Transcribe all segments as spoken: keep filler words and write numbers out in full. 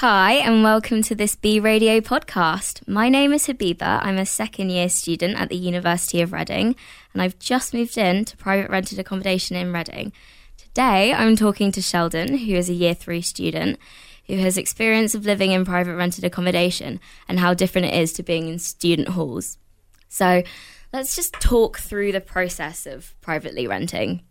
Hi and welcome to this B Radio podcast. My name is Habiba. I'm a second year student at the University of Reading and I've just moved in to private rented accommodation in Reading. Today I'm talking to Sheldon, who is a year three student who has experience of living in private rented accommodation and how different it is to being in student halls. So let's just talk through the process of privately renting.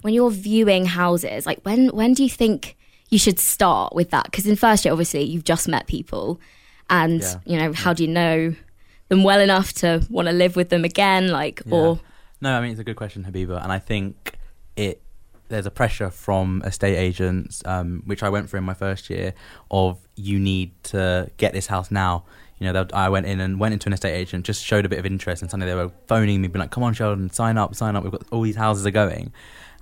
When you're viewing houses, like when, when do you think you should start with that? Because in first year, obviously, you've just met people and, yeah. you know, how do you know them well enough to want to live with them again? Like, yeah. or... No, I mean, it's a good question, Habiba. And I think it there's a pressure from estate agents, um, which I went through in my first year, of you need to get this house now. You know, I went in and went into an estate agent, just showed a bit of interest, and suddenly they were phoning me, being like, come on, Sheldon, sign up, sign up. We've got all these houses are going.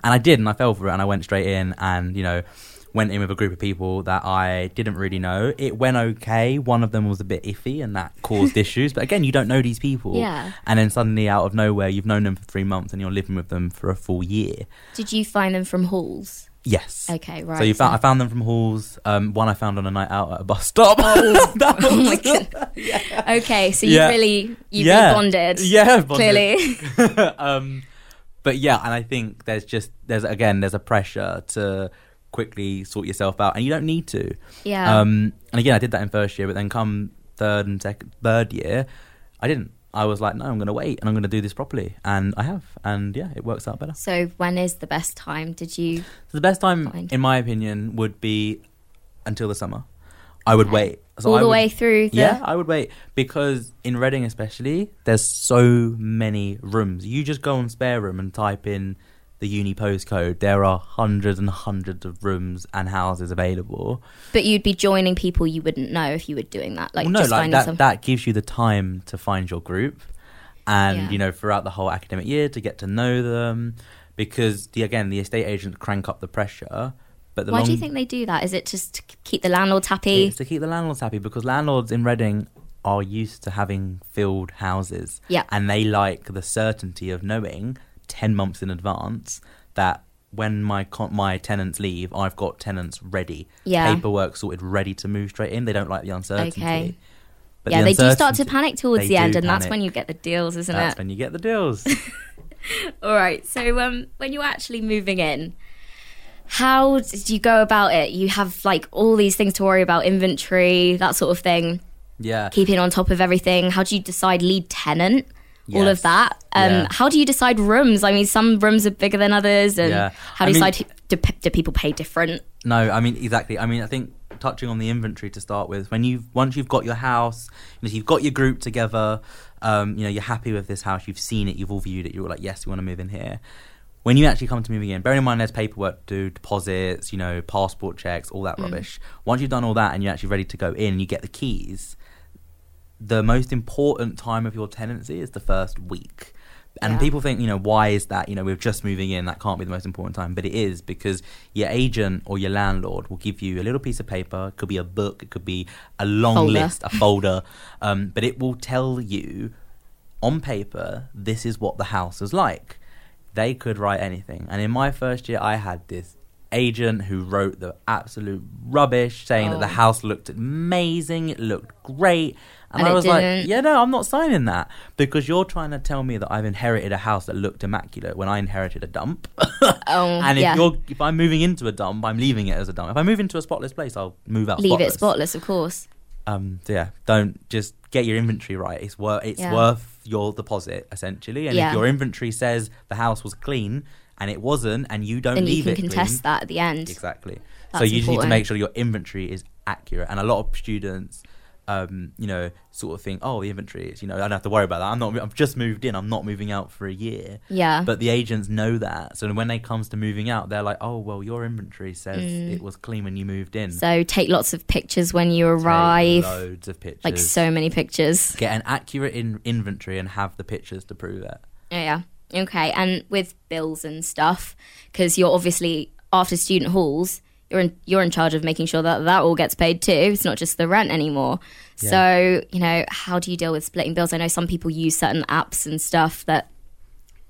And I did, and I fell for it, and I went straight in and, you know, went in with a group of people that I didn't really know. It went okay. One of them was a bit iffy, and that caused issues. But again, you don't know these people. Yeah. And then suddenly, out of nowhere, you've known them for three months, and you're living with them for a full year. Did you find them from halls? Yes. Okay, right. So you found, I found them from halls. Um, one I found on a night out at a bus stop. Oh, oh my God. Yeah. Okay, so you yeah. really, you've yeah. bonded. Yeah, bonded. Clearly. um, but yeah, and I think there's just, there's again, there's a pressure to quickly sort yourself out, and you don't need to. Yeah. Um, and again, I did that in first year, but then come third and second, third year, I didn't. I was like, no, I'm going to wait and I'm going to do this properly. And I have. And yeah, it works out better. So when is the best time? Did you? So the best time, find? in my opinion, would be until the summer. I would okay. wait. So All I the would, way through? The... Yeah, I would wait. Because in Reading especially, there's so many rooms. You just go on Spare Room and type in the uni postcode. There are hundreds and hundreds of rooms and houses available. But you'd be joining people you wouldn't know if you were doing that. Like, well, no, just like that, some... that gives you the time to find your group and, yeah. you know, throughout the whole academic year to get to know them, because, the again, the estate agents crank up the pressure. But the Why long... do you think they do that? Is it just to keep the landlords happy? It's to keep the landlords happy, because landlords in Reading are used to having filled houses. Yeah. And they like the certainty of knowing ten months in advance that when my con- my tenants leave, I've got tenants ready. Yeah. Paperwork sorted, ready to move straight in. They don't like the uncertainty. Okay. But yeah, the uncertainty, they do start to panic towards the end, and panic. That's when you get the deals, isn't that's it? That's when you get the deals. All right. So um, when you're actually moving in, how did you go about it? You have like all these things to worry about, inventory, that sort of thing. Yeah. Keeping on top of everything. How do you decide lead tenant? Yes. All of that. Um, yeah. How do you decide rooms? I mean, some rooms are bigger than others, and yeah. how do you I decide? Mean, do, do people pay different? No, I mean exactly. I mean, I think touching on the inventory to start with, when you've once you've got your house, you know, you've got your group together. Um, you know, you're happy with this house. You've seen it. You've all viewed it. You're like, yes, you want to move in here. When you actually come to moving in, bearing in mind there's paperwork to do, deposits, you know, passport checks, all that mm. rubbish. Once you've done all that and you're actually ready to go in, you get the keys. The most important time of your tenancy is the first week. And yeah. people think, you know, why is that? You know, we're just moving in, that can't be the most important time. But it is, because your agent or your landlord will give you a little piece of paper. It could be a book. It could be a long folder. list, a folder. Um, but it will tell you on paper, this is what the house is like. They could write anything. And in my first year, I had this agent who wrote the absolute rubbish, saying oh. that the house looked amazing, it looked great. And, and I was didn't. like, yeah, no, I'm not signing that, because you're trying to tell me that I've inherited a house that looked immaculate when I inherited a dump. um, and if yeah. you're, if I'm moving into a dump, I'm leaving it as a dump. If I move into a spotless place, I'll move out Leave spotless. Leave it spotless, of course. Um, so yeah, don't just get your inventory right. It's, wor- it's yeah. worth your deposit, essentially. And yeah. if your inventory says the house was clean, and it wasn't, and you don't then leave it. And you can contest clean. that at the end. Exactly. That's so you important. Just need to make sure your inventory is accurate. And a lot of students, um, you know, sort of think, oh, the inventory is, you know, I don't have to worry about that. I'm not, I've just moved in. I'm not moving out for a year. Yeah. But the agents know that. So when it comes to moving out, they're like, oh, well, your inventory says mm. it was clean when you moved in. So take lots of pictures when you arrive. Take loads of pictures. Like so many pictures. Get an accurate in- inventory and have the pictures to prove it. Yeah, yeah. Okay, and with bills and stuff, because you're obviously, after student halls, you're in, you're in charge of making sure that that all gets paid too. It's not just the rent anymore. Yeah. So, you know, how do you deal with splitting bills? I know some people use certain apps and stuff that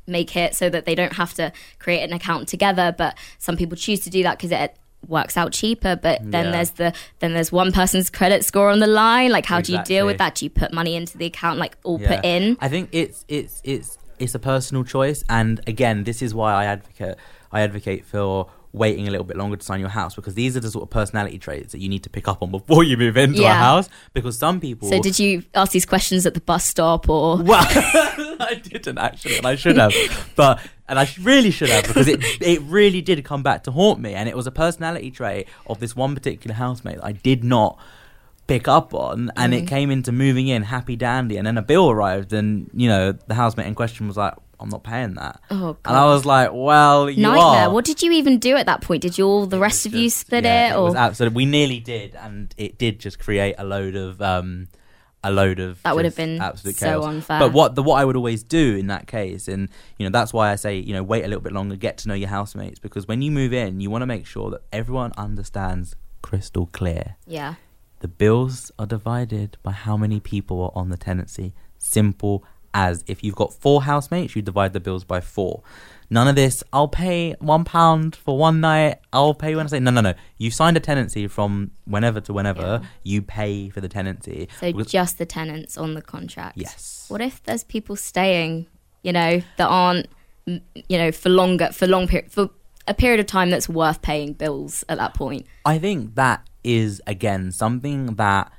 make it so that they don't have to create an account together, but some people choose to do that because it works out cheaper, but then yeah. there's the then there's one person's credit score on the line. Like, how exactly. do you deal with that? Do you put money into the account, like all yeah. put in? I think it's it's it's it's a personal choice, and again, this is why I advocate I advocate for waiting a little bit longer to sign your house, because these are the sort of personality traits that you need to pick up on before you move into yeah. a house. Because some people. So did you ask these questions at the bus stop or? Well, I didn't actually, and I should have, but. And I really should have, because it it really did come back to haunt me. And it was a personality trait of this one particular housemate that I did not pick up on. And mm. it came into moving in happy dandy. And then a bill arrived and, you know, the housemate in question was like, I'm not paying that. Oh, God. And I was like, well, you Nightmare. are. What did you even do at that point? Did you all, the it rest of just, you split yeah, it? Or? It was absolutely, we nearly did. And it did just create a load of... Um, a load of that would have been absolute chaos. So unfair. But what the what I would always do in that case, and you know, that's why I say, you know, wait a little bit longer, get to know your housemates, because when you move in, you want to make sure that everyone understands crystal clear. Yeah. The bills are divided by how many people are on the tenancy. Simple as if you've got four housemates, you divide the bills by four. None of this, I'll pay one pound for one night, I'll pay when I say... No, no, no. You signed a tenancy from whenever to whenever. Yeah. You pay for the tenancy. So because, just the tenants on the contract. Yes. What if there's people staying, you know, that aren't, you know, for longer, for long period, for a period of time that's worth paying bills at that point? I think that is, again, something that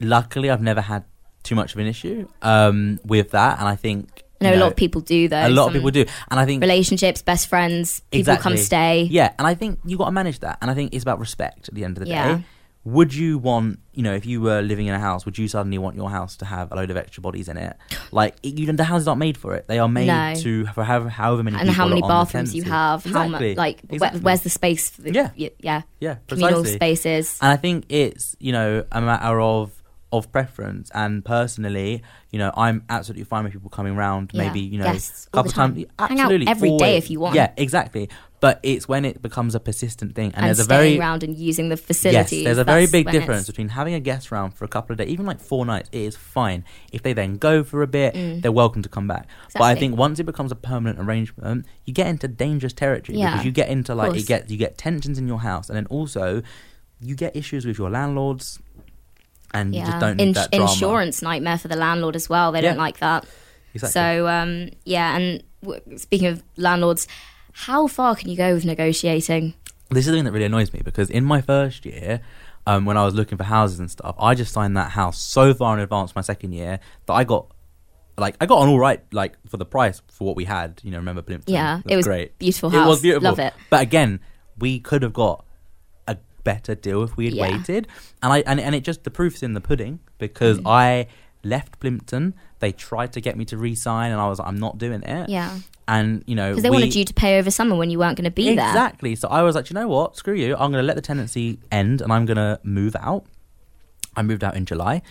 luckily I've never had too much of an issue um, with that. And I think... I know, you know, a lot of people do though. A lot of people do. And I think... Relationships, best friends, people exactly. come stay. Yeah, and I think you've got to manage that. And I think it's about respect at the end of the yeah. day. Would you want, you know, if you were living in a house, would you suddenly want your house to have a load of extra bodies in it? Like, it, you know, the houses aren't made for it. They are made no. to for however, however many and people and how many bathrooms you have. Exactly. How mu- like, exactly. where, where's the space for the... Yeah. Y- yeah, yeah communal spaces. And I think it's, you know, a matter of... of preference. And personally, you know, I'm absolutely fine with people coming round, yeah. maybe, you know, a yes, couple of times. Hang out every always. day if you want. Yeah, exactly. But it's when it becomes a persistent thing. And, and there's a very... round and using the facilities. Yes, there's a very big difference between having a guest round for a couple of days, even like four nights, it is fine. If they then go for a bit, mm. they're welcome to come back. Exactly. But I think once it becomes a permanent arrangement, you get into dangerous territory. Yeah. Because you get into like, it gets, you get tensions in your house. And then also, you get issues with your landlords. And yeah. you just don't need Ins- that drama. Insurance nightmare for the landlord as well. They yeah. don't like that. Exactly. So, um, yeah, and w- speaking of landlords, how far can you go with negotiating? This is the thing that really annoys me, because in my first year, um, when I was looking for houses and stuff, I just signed that house so far in advance my second year that I got... Like, I got on all right, like, for the price for what we had. You know, remember Plimpton? Yeah, it was great. Beautiful house. It was beautiful. Love it. But again, we could have got... better deal if we had yeah. waited. And I and, and it just, the proof's in the pudding, because mm. I left Plimpton. They tried to get me to re-sign and I was like, I'm not doing it. Yeah. And you know, because they we, wanted you to pay over summer when you weren't going to be exactly. there. Exactly. So I was like, you know what, screw you, I'm going to let the tenancy end and I'm going to move out. I moved out in July.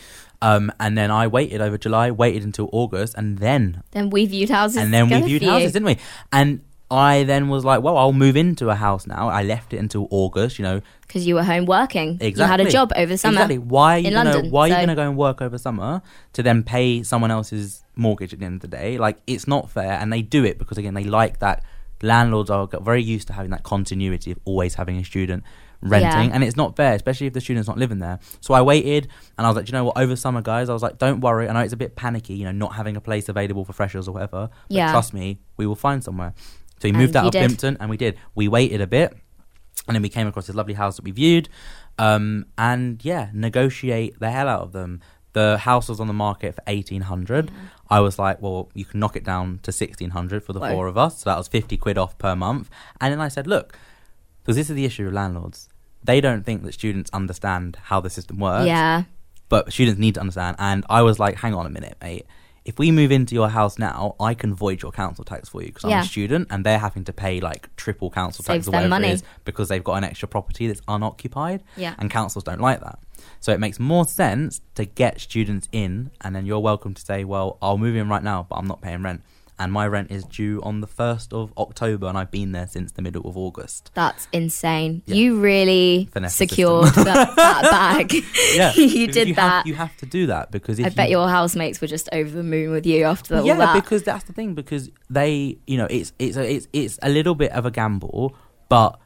Um, and then I waited over July, waited until August, and then then we viewed houses and then we viewed houses, didn't we? And I then was like, well, I'll move into a house now. I left it until August, you know. Because you were home working. Exactly. You had a job over the summer. Exactly. Why are you going so. to go and work over summer to then pay someone else's mortgage at the end of the day? Like, it's not fair. And they do it because, again, they like that. Landlords are very used to having that continuity of always having a student renting. Yeah. And it's not fair, especially if the student's not living there. So I waited and I was like, you know what, over summer, guys, I was like, don't worry. I know it's a bit panicky, you know, not having a place available for freshers or whatever. But yeah. trust me, we will find somewhere. So we moved out of Plimpton, and we did. We waited a bit, and then we came across this lovely house that we viewed, um, and yeah, negotiate the hell out of them. The house was on the market for eighteen hundred. Mm-hmm. I was like, well, you can knock it down to sixteen hundred for the Whoa. four of us. So that was fifty quid off per month. And then I said, look, because this is the issue with landlords. They don't think that students understand how the system works. Yeah. But students need to understand. And I was like, hang on a minute, mate. If we move into your house now, I can void your council tax for you because yeah. I'm a student, and they're having to pay like triple council Saves tax or whatever money. It is because they've got an extra property that's unoccupied yeah. and councils don't like that. So it makes more sense to get students in, and then you're welcome to say, well, I'll move in right now, but I'm not paying rent. And my rent is due on the first of October, and I've been there since the middle of August. That's insane. Yeah. You really Finesse secured that, that bag. Yeah. you did you that. Have, you have to do that because if I you, bet your housemates were just over the moon with you after all yeah, that. Yeah, because that's the thing, because they, you know, it's it's a, it's it's a little bit of a gamble, but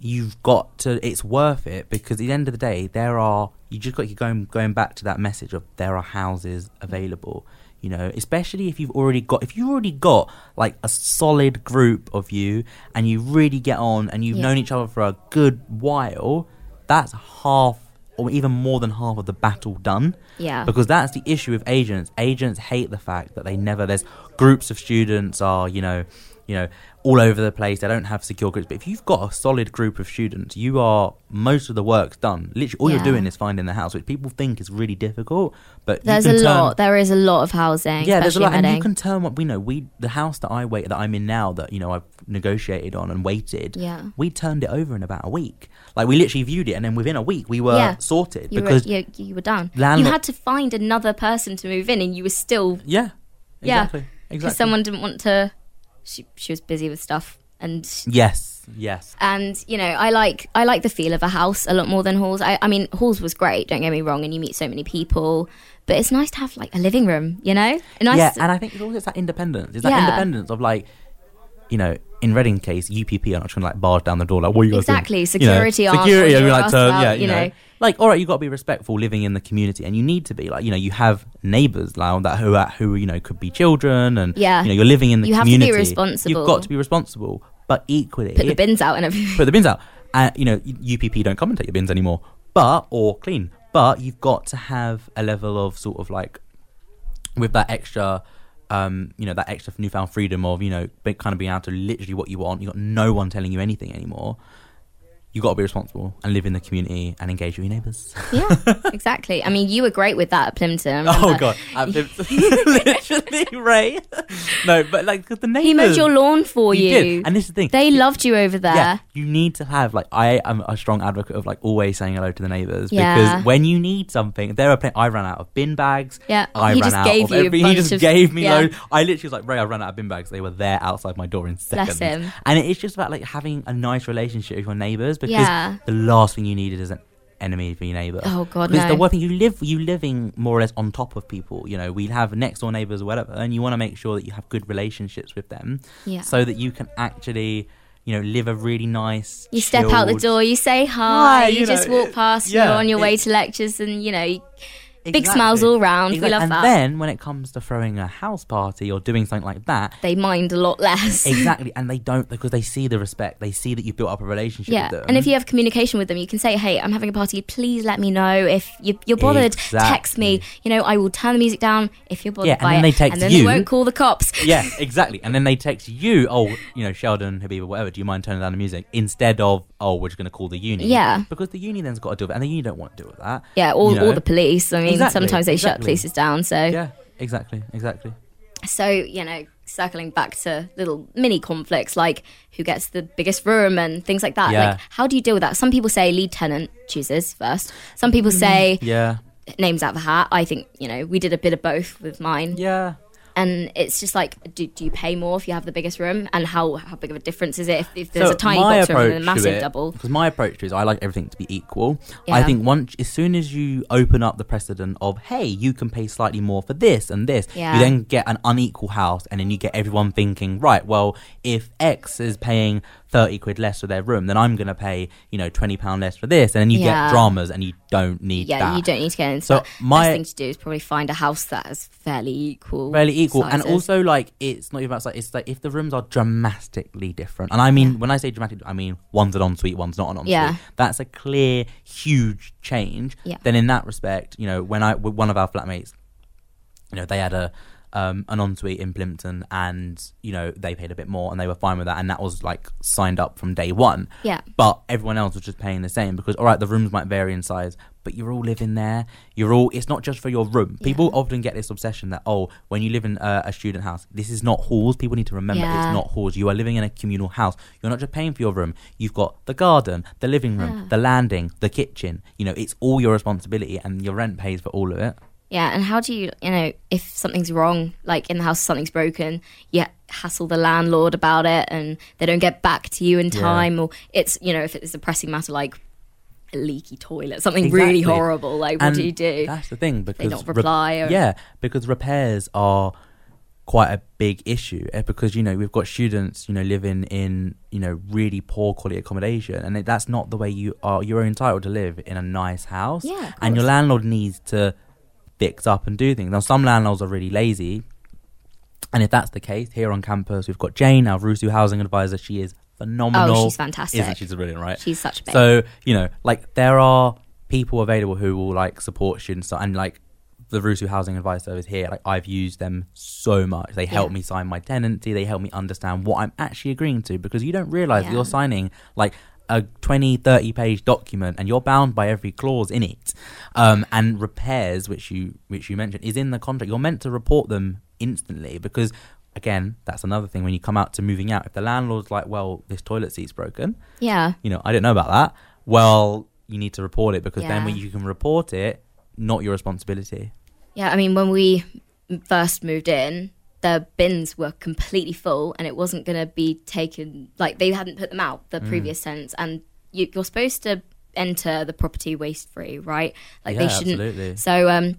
you've got to, it's worth it, because at the end of the day, there are, you just got to keep going, going back to that message of there are houses available, you know, especially if you've already got, if you've already got like a solid group of you and you really get on and you've yeah. known each other for a good while, that's half or even more than half of the battle done. Yeah. Because that's the issue with agents. Agents hate the fact that they never, there's groups of students are, you know, you know, all over the place. They don't have secure groups. But if you've got a solid group of students, you are, most of the work's done. Literally all yeah. you're doing is finding the house, which people think is really difficult. But there's you can a turn, lot. There is a lot of housing. Yeah, there's a lot. And you can turn what we know. We the house that I wait that I'm in now that, you know, I've negotiated on and waited. Yeah. We turned it over in about a week. Like we literally viewed it, and then within a week we were yeah. sorted you because were, you, you were done. Landlord, you had to find another person to move in, and you were still yeah, exactly, yeah, because exactly. someone didn't want to. She she was busy with stuff, and yes, yes, and you know I like I like the feel of a house a lot more than halls. I, I mean halls was great, don't get me wrong, and you meet so many people, but it's nice to have like a living room, you know. A nice yeah, and I think it's always that independence. It's that yeah. independence of like, you know, in Reading case, U P P are not trying to like barge down the door like what are you guys exactly doing? Security, you know, security, I mean, like, term, out, yeah, you know. know. Like, all right, you've got to be respectful living in the community, and you need to be like, you know, you have neighbours like, that who are, who you know could be children, and yeah. you know, you're living in the you community. You have to be responsible. You've got to be responsible, but equally put the bins out and everything. Put the bins out, and uh, you know, U P P don't come and take your bins anymore, but or clean. But you've got to have a level of sort of like with that extra. Um, you know, that extra newfound freedom of, you know, kind of being able to literally what you want. You've got no one telling you anything anymore. You've got to be responsible and live in the community and engage with your neighbours. Yeah, exactly. I mean, you were great with that at Plimpton. Oh, God. At Plimpton. Literally, right? No, but like the neighbours. He mowed your lawn for you. He did. And this is the thing. They loved you over there. Yeah, you need to have, like, I am a strong advocate of, like, always saying hello to the neighbours. Yeah. Because when you need something, there are plenty. I ran out of bin bags. Yeah. I he ran out of everything. He just of, gave me yeah. loads. I literally was like, Ray, I ran out of bin bags. They were there outside my door in seconds. Bless him. And it's just about, like, having a nice relationship with your neighbours. Because yeah. the last thing you needed is an enemy for your neighbour. Oh, God, because no. the one thing, you live, you're living more or less on top of people. You know, we have next-door neighbours or whatever, and you want to make sure that you have good relationships with them yeah. so that you can actually, you know, live a really nice, you step chilled, out the door, you say hi, hi you, you know, just walk past, yeah, you're on your way to lectures and, you know, you, exactly. big smiles all round. Exactly. We love and that. And then when it comes to throwing a house party or doing something like that, they mind a lot less. Exactly. And they don't, because they see the respect. They see that you've built up a relationship yeah. with them. And if you have communication with them, you can say, hey, I'm having a party. Please let me know. If you're, you're bothered, exactly. text me. You know, I will turn the music down if you're bothered yeah, and by then it. They text and then you. They won't call the cops. Yeah, exactly. And then they text you, oh, you know, Sheldon, Habiba, whatever, do you mind turning down the music? Instead of, oh, we're just going to call the uni. Yeah. Because the uni then's got to deal with it. And the uni don't want to deal with that. Yeah, or, you know? Or the police. I mean, exactly, sometimes they exactly. shut places down, so yeah, exactly, exactly. So, you know, circling back to little mini conflicts like who gets the biggest room and things like that. Yeah. Like, how do you deal with that? Some people say lead tenant chooses first. Some people say yeah. names out of a hat. I think, you know, we did a bit of both with mine. Yeah. And it's just like, do, do you pay more if you have the biggest room? And how, how big of a difference is it if, if there's so a tiny box room and a massive it, double? Because my approach to it is I like everything to be equal. Yeah. I think once, as soon as you open up the precedent of, hey, you can pay slightly more for this and this, yeah. you then get an unequal house, and then you get everyone thinking, right, well, if X is paying thirty quid less for their room, then I'm going to pay, you know, twenty pound less for this. And then you yeah. get dramas, and you don't need yeah, that. Yeah, you don't need to get into so that. My best thing to do is probably find a house that is fairly equal. Fairly equal. Sizes. And also, like, it's not even about, it's like if the rooms are dramatically different. And I mean, yeah. when I say dramatic, I mean one's an ensuite, one's not an ensuite. Yeah. That's a clear, huge change. Yeah. Then in that respect, you know, when I, one of our flatmates, you know, they had a, Um, an ensuite in Plimpton, and you know they paid a bit more, and they were fine with that, and that was like signed up from day one. Yeah. But everyone else was just paying the same because, all right, the rooms might vary in size, but you're all living there. You're all. It's not just for your room. People yeah. often get this obsession that, oh, when you live in a, a student house, this is not halls. People need to remember yeah. it's not halls. You are living in a communal house. You're not just paying for your room. You've got the garden, the living room, yeah. the landing, the kitchen. You know, it's all your responsibility, and your rent pays for all of it. Yeah, and how do you, you know, if something's wrong, like in the house something's broken, you hassle the landlord about it and they don't get back to you in time yeah. or it's, you know, if it's a pressing matter like a leaky toilet, something exactly. really horrible, like what and do you do? That's the thing because... They not reply re- or... Yeah, because repairs are... quite a big issue, because, you know, we've got students, you know, living in, you know, really poor quality accommodation, and it, that's not the way you are. You're entitled to live in a nice house, yeah, and your landlord needs to fix up and do things. Now, some landlords are really lazy, and if that's the case, here on campus, we've got Jane, our Rusu housing advisor. She is phenomenal. Oh, she's fantastic. Isn't she? She's brilliant, right? She's such a babe. So, you know, like, there are people available who will, like, support students, and, like, the Rusu Housing Advice Service here, like, I've used them so much. They yeah. help me sign my tenancy. They help me understand what I'm actually agreeing to, because you don't realise yeah. you're signing, like, a twenty, thirty page document, and you're bound by every clause in it. Um, and repairs, which you which you mentioned, is in the contract. You're meant to report them instantly, because, again, that's another thing. When you come out to moving out, if the landlord's like, well, this toilet seat's broken. Yeah. You know, I didn't know about that. Well, you need to report it, because yeah. then when you can report it, not your responsibility. Yeah, I mean, when we first moved in, the bins were completely full, and it wasn't going to be taken, like, they hadn't put them out, the mm. previous tenants, and you, you're supposed to enter the property waste-free, right? Like, yeah, they shouldn't. Absolutely. So um,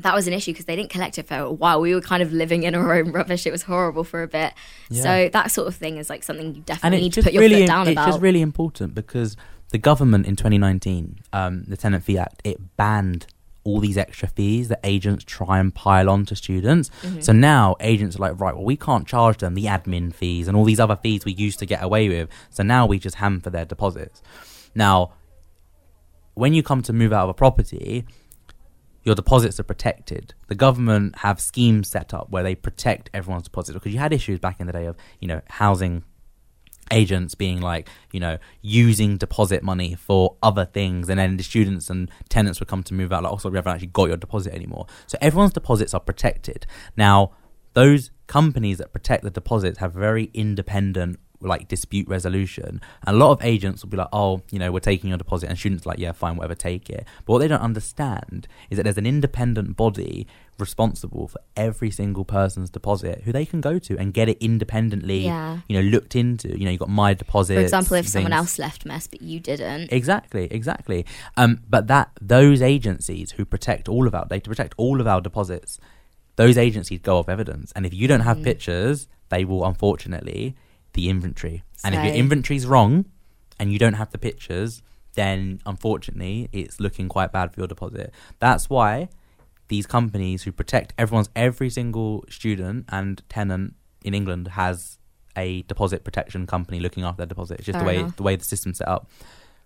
that was an issue, because they didn't collect it for a while. We were kind of living in our own rubbish. It was horrible for a bit. Yeah. So that sort of thing is, like, something you definitely need to put your really, foot down it's about. It's just really important, because the government in twenty nineteen, um, the Tenant Fee Act, it banned all these extra fees that agents try and pile on to students. Mm-hmm. So now agents are like, right, well, we can't charge them the admin fees and all these other fees we used to get away with. So now we just hamper their deposits. Now, when you come to move out of a property, your deposits are protected. The government have schemes set up where they protect everyone's deposits, because you had issues back in the day of, you know, housing agents being like, you know, using deposit money for other things, and then the students and tenants would come to move out like, oh, sorry, we haven't actually got your deposit anymore. So everyone's deposits are protected. Now, those companies that protect the deposits have very independent, like, dispute resolution, and a lot of agents will be like, oh, you know, we're taking your deposit, and students are like, yeah, fine, whatever, take it. But what they don't understand is that there's an independent body responsible for every single person's deposit, who they can go to and get it independently, yeah. you know, looked into. You know, you've got my deposit. For example, if things. Someone else left mess, but you didn't. Exactly, exactly. Um, but that those agencies who protect all of our data, protect all of our deposits, those agencies go off evidence, and if you don't have mm. pictures, they will unfortunately the inventory. So, and if your inventory's wrong, and you don't have the pictures, then unfortunately, it's looking quite bad for your deposit. That's why these companies who protect everyone's, every single student and tenant in England has a deposit protection company looking after their deposit. It's just Fair the way enough. the way the system's set up.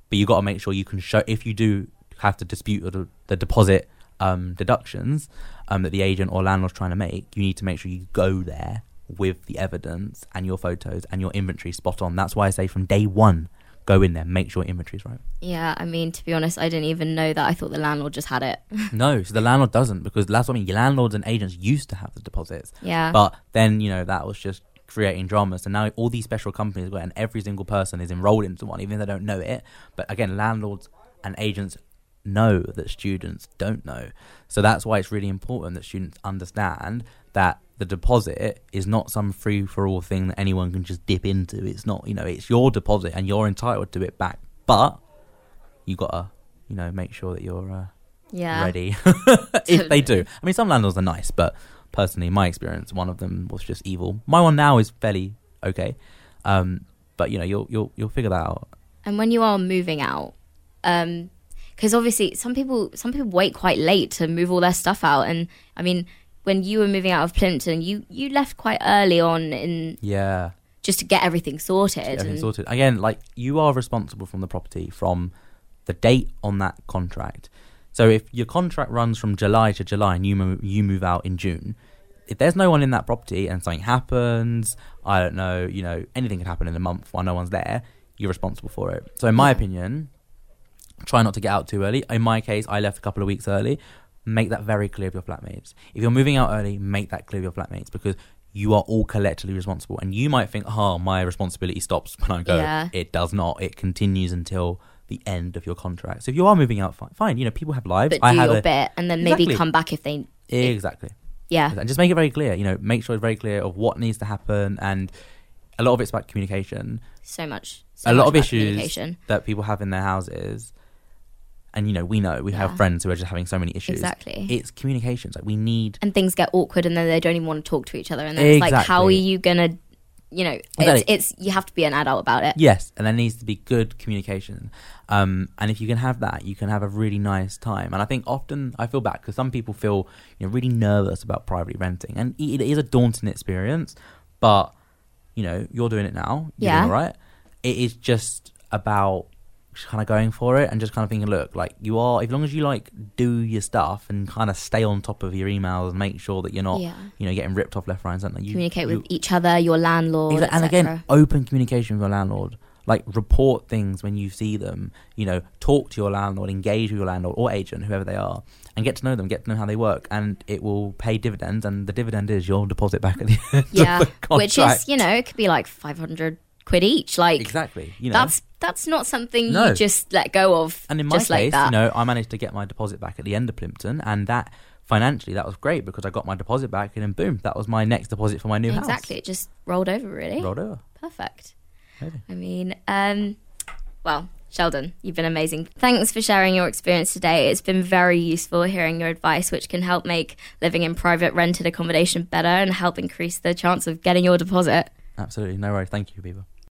But you got to make sure you can show, if you do have to dispute the, the deposit um, deductions um, that the agent or landlord's trying to make, you need to make sure you go there with the evidence and your photos and your inventory spot on. That's why I say from day one, go in there, make sure inventory's right. Yeah, I mean, to be honest, I didn't even know that. I thought the landlord just had it. No, so the landlord doesn't, because that's what I mean. Your landlords and agents used to have the deposits. Yeah. But then, you know, that was just creating dramas. So now all these special companies, and every single person is enrolled into one, even if they don't know it. But again, landlords and agents know that students don't know. So that's why it's really important that students understand that the deposit is not some free-for-all thing that anyone can just dip into. It's not, you know, it's your deposit and you're entitled to it back. But you got to, you know, make sure that you're uh, yeah. ready. If they do. I mean, some landlords are nice, but personally, my experience, one of them was just evil. My one now is fairly okay. Um, but, you know, you'll, you'll, you'll figure that out. And when you are moving out, um, because obviously some people, some people wait quite late to move all their stuff out. And, I mean, when you were moving out of Plimpton, you, you left quite early on in yeah just to get everything sorted. Get everything and sorted. Again, like, you are responsible from the property from the date on that contract. So if your contract runs from July to July and you move, you move out in June, if there's no one in that property and something happens, I don't know, you know, anything could happen in a month while no one's there, you're responsible for it. So in my yeah. opinion, try not to get out too early. In my case, I left a couple of weeks early. Make that very clear with your flatmates. If you're moving out early, make that clear with your flatmates, because you are all collectively responsible. And you might think, oh, my responsibility stops when I go. Yeah. It does not. It continues until the end of your contract. So if you are moving out, fine. fine. You know, people have lives. But I do have your a... bit and then exactly. maybe come back if they... Exactly. Yeah. And just make it very clear. You know, make sure it's very clear of what needs to happen. And a lot of it's about communication. So much. So a lot much of issues that people have in their houses And, you know, we know, we yeah. have friends who are just having so many issues. Exactly. It's communications. Like, we need... And things get awkward and then they don't even want to talk to each other. And then exactly. it's like, how are you going to, you know, exactly. it's, it's you have to be an adult about it. Yes, and there needs to be good communication. Um, and if you can have that, you can have a really nice time. And I think often I feel bad because some people feel, you know, really nervous about privately renting. And it is a daunting experience, but, you know, you're doing it now. You're yeah. doing all right. It is just about... kind of going for it and just kind of thinking, look, like, you are, as long as you like do your stuff and kind of stay on top of your emails and make sure that you're not yeah. you know, getting ripped off left, right and centre, you communicate you, with each other, your landlord, exactly. and again, open communication with your landlord, like report things when you see them, you know, talk to your landlord, engage with your landlord or agent, whoever they are, and get to know them, get to know how they work, and it will pay dividends. And the dividend is your deposit back at the end yeah of the contract, which is, you know, it could be like five hundred quid each, like, exactly, you know, that's that's not something no. you just let go of. And in my just case, like that. You know, I managed to get my deposit back at the end of Plimpton, and that financially that was great because I got my deposit back, and then boom, that was my next deposit for my new exactly. house. Exactly, it just rolled over, really. Rolled over, perfect. Really. I mean, um, well, Sheldon, you've been amazing. Thanks for sharing your experience today. It's been very useful hearing your advice, which can help make living in private rented accommodation better and help increase the chance of getting your deposit. Absolutely, no worries. Thank you, people.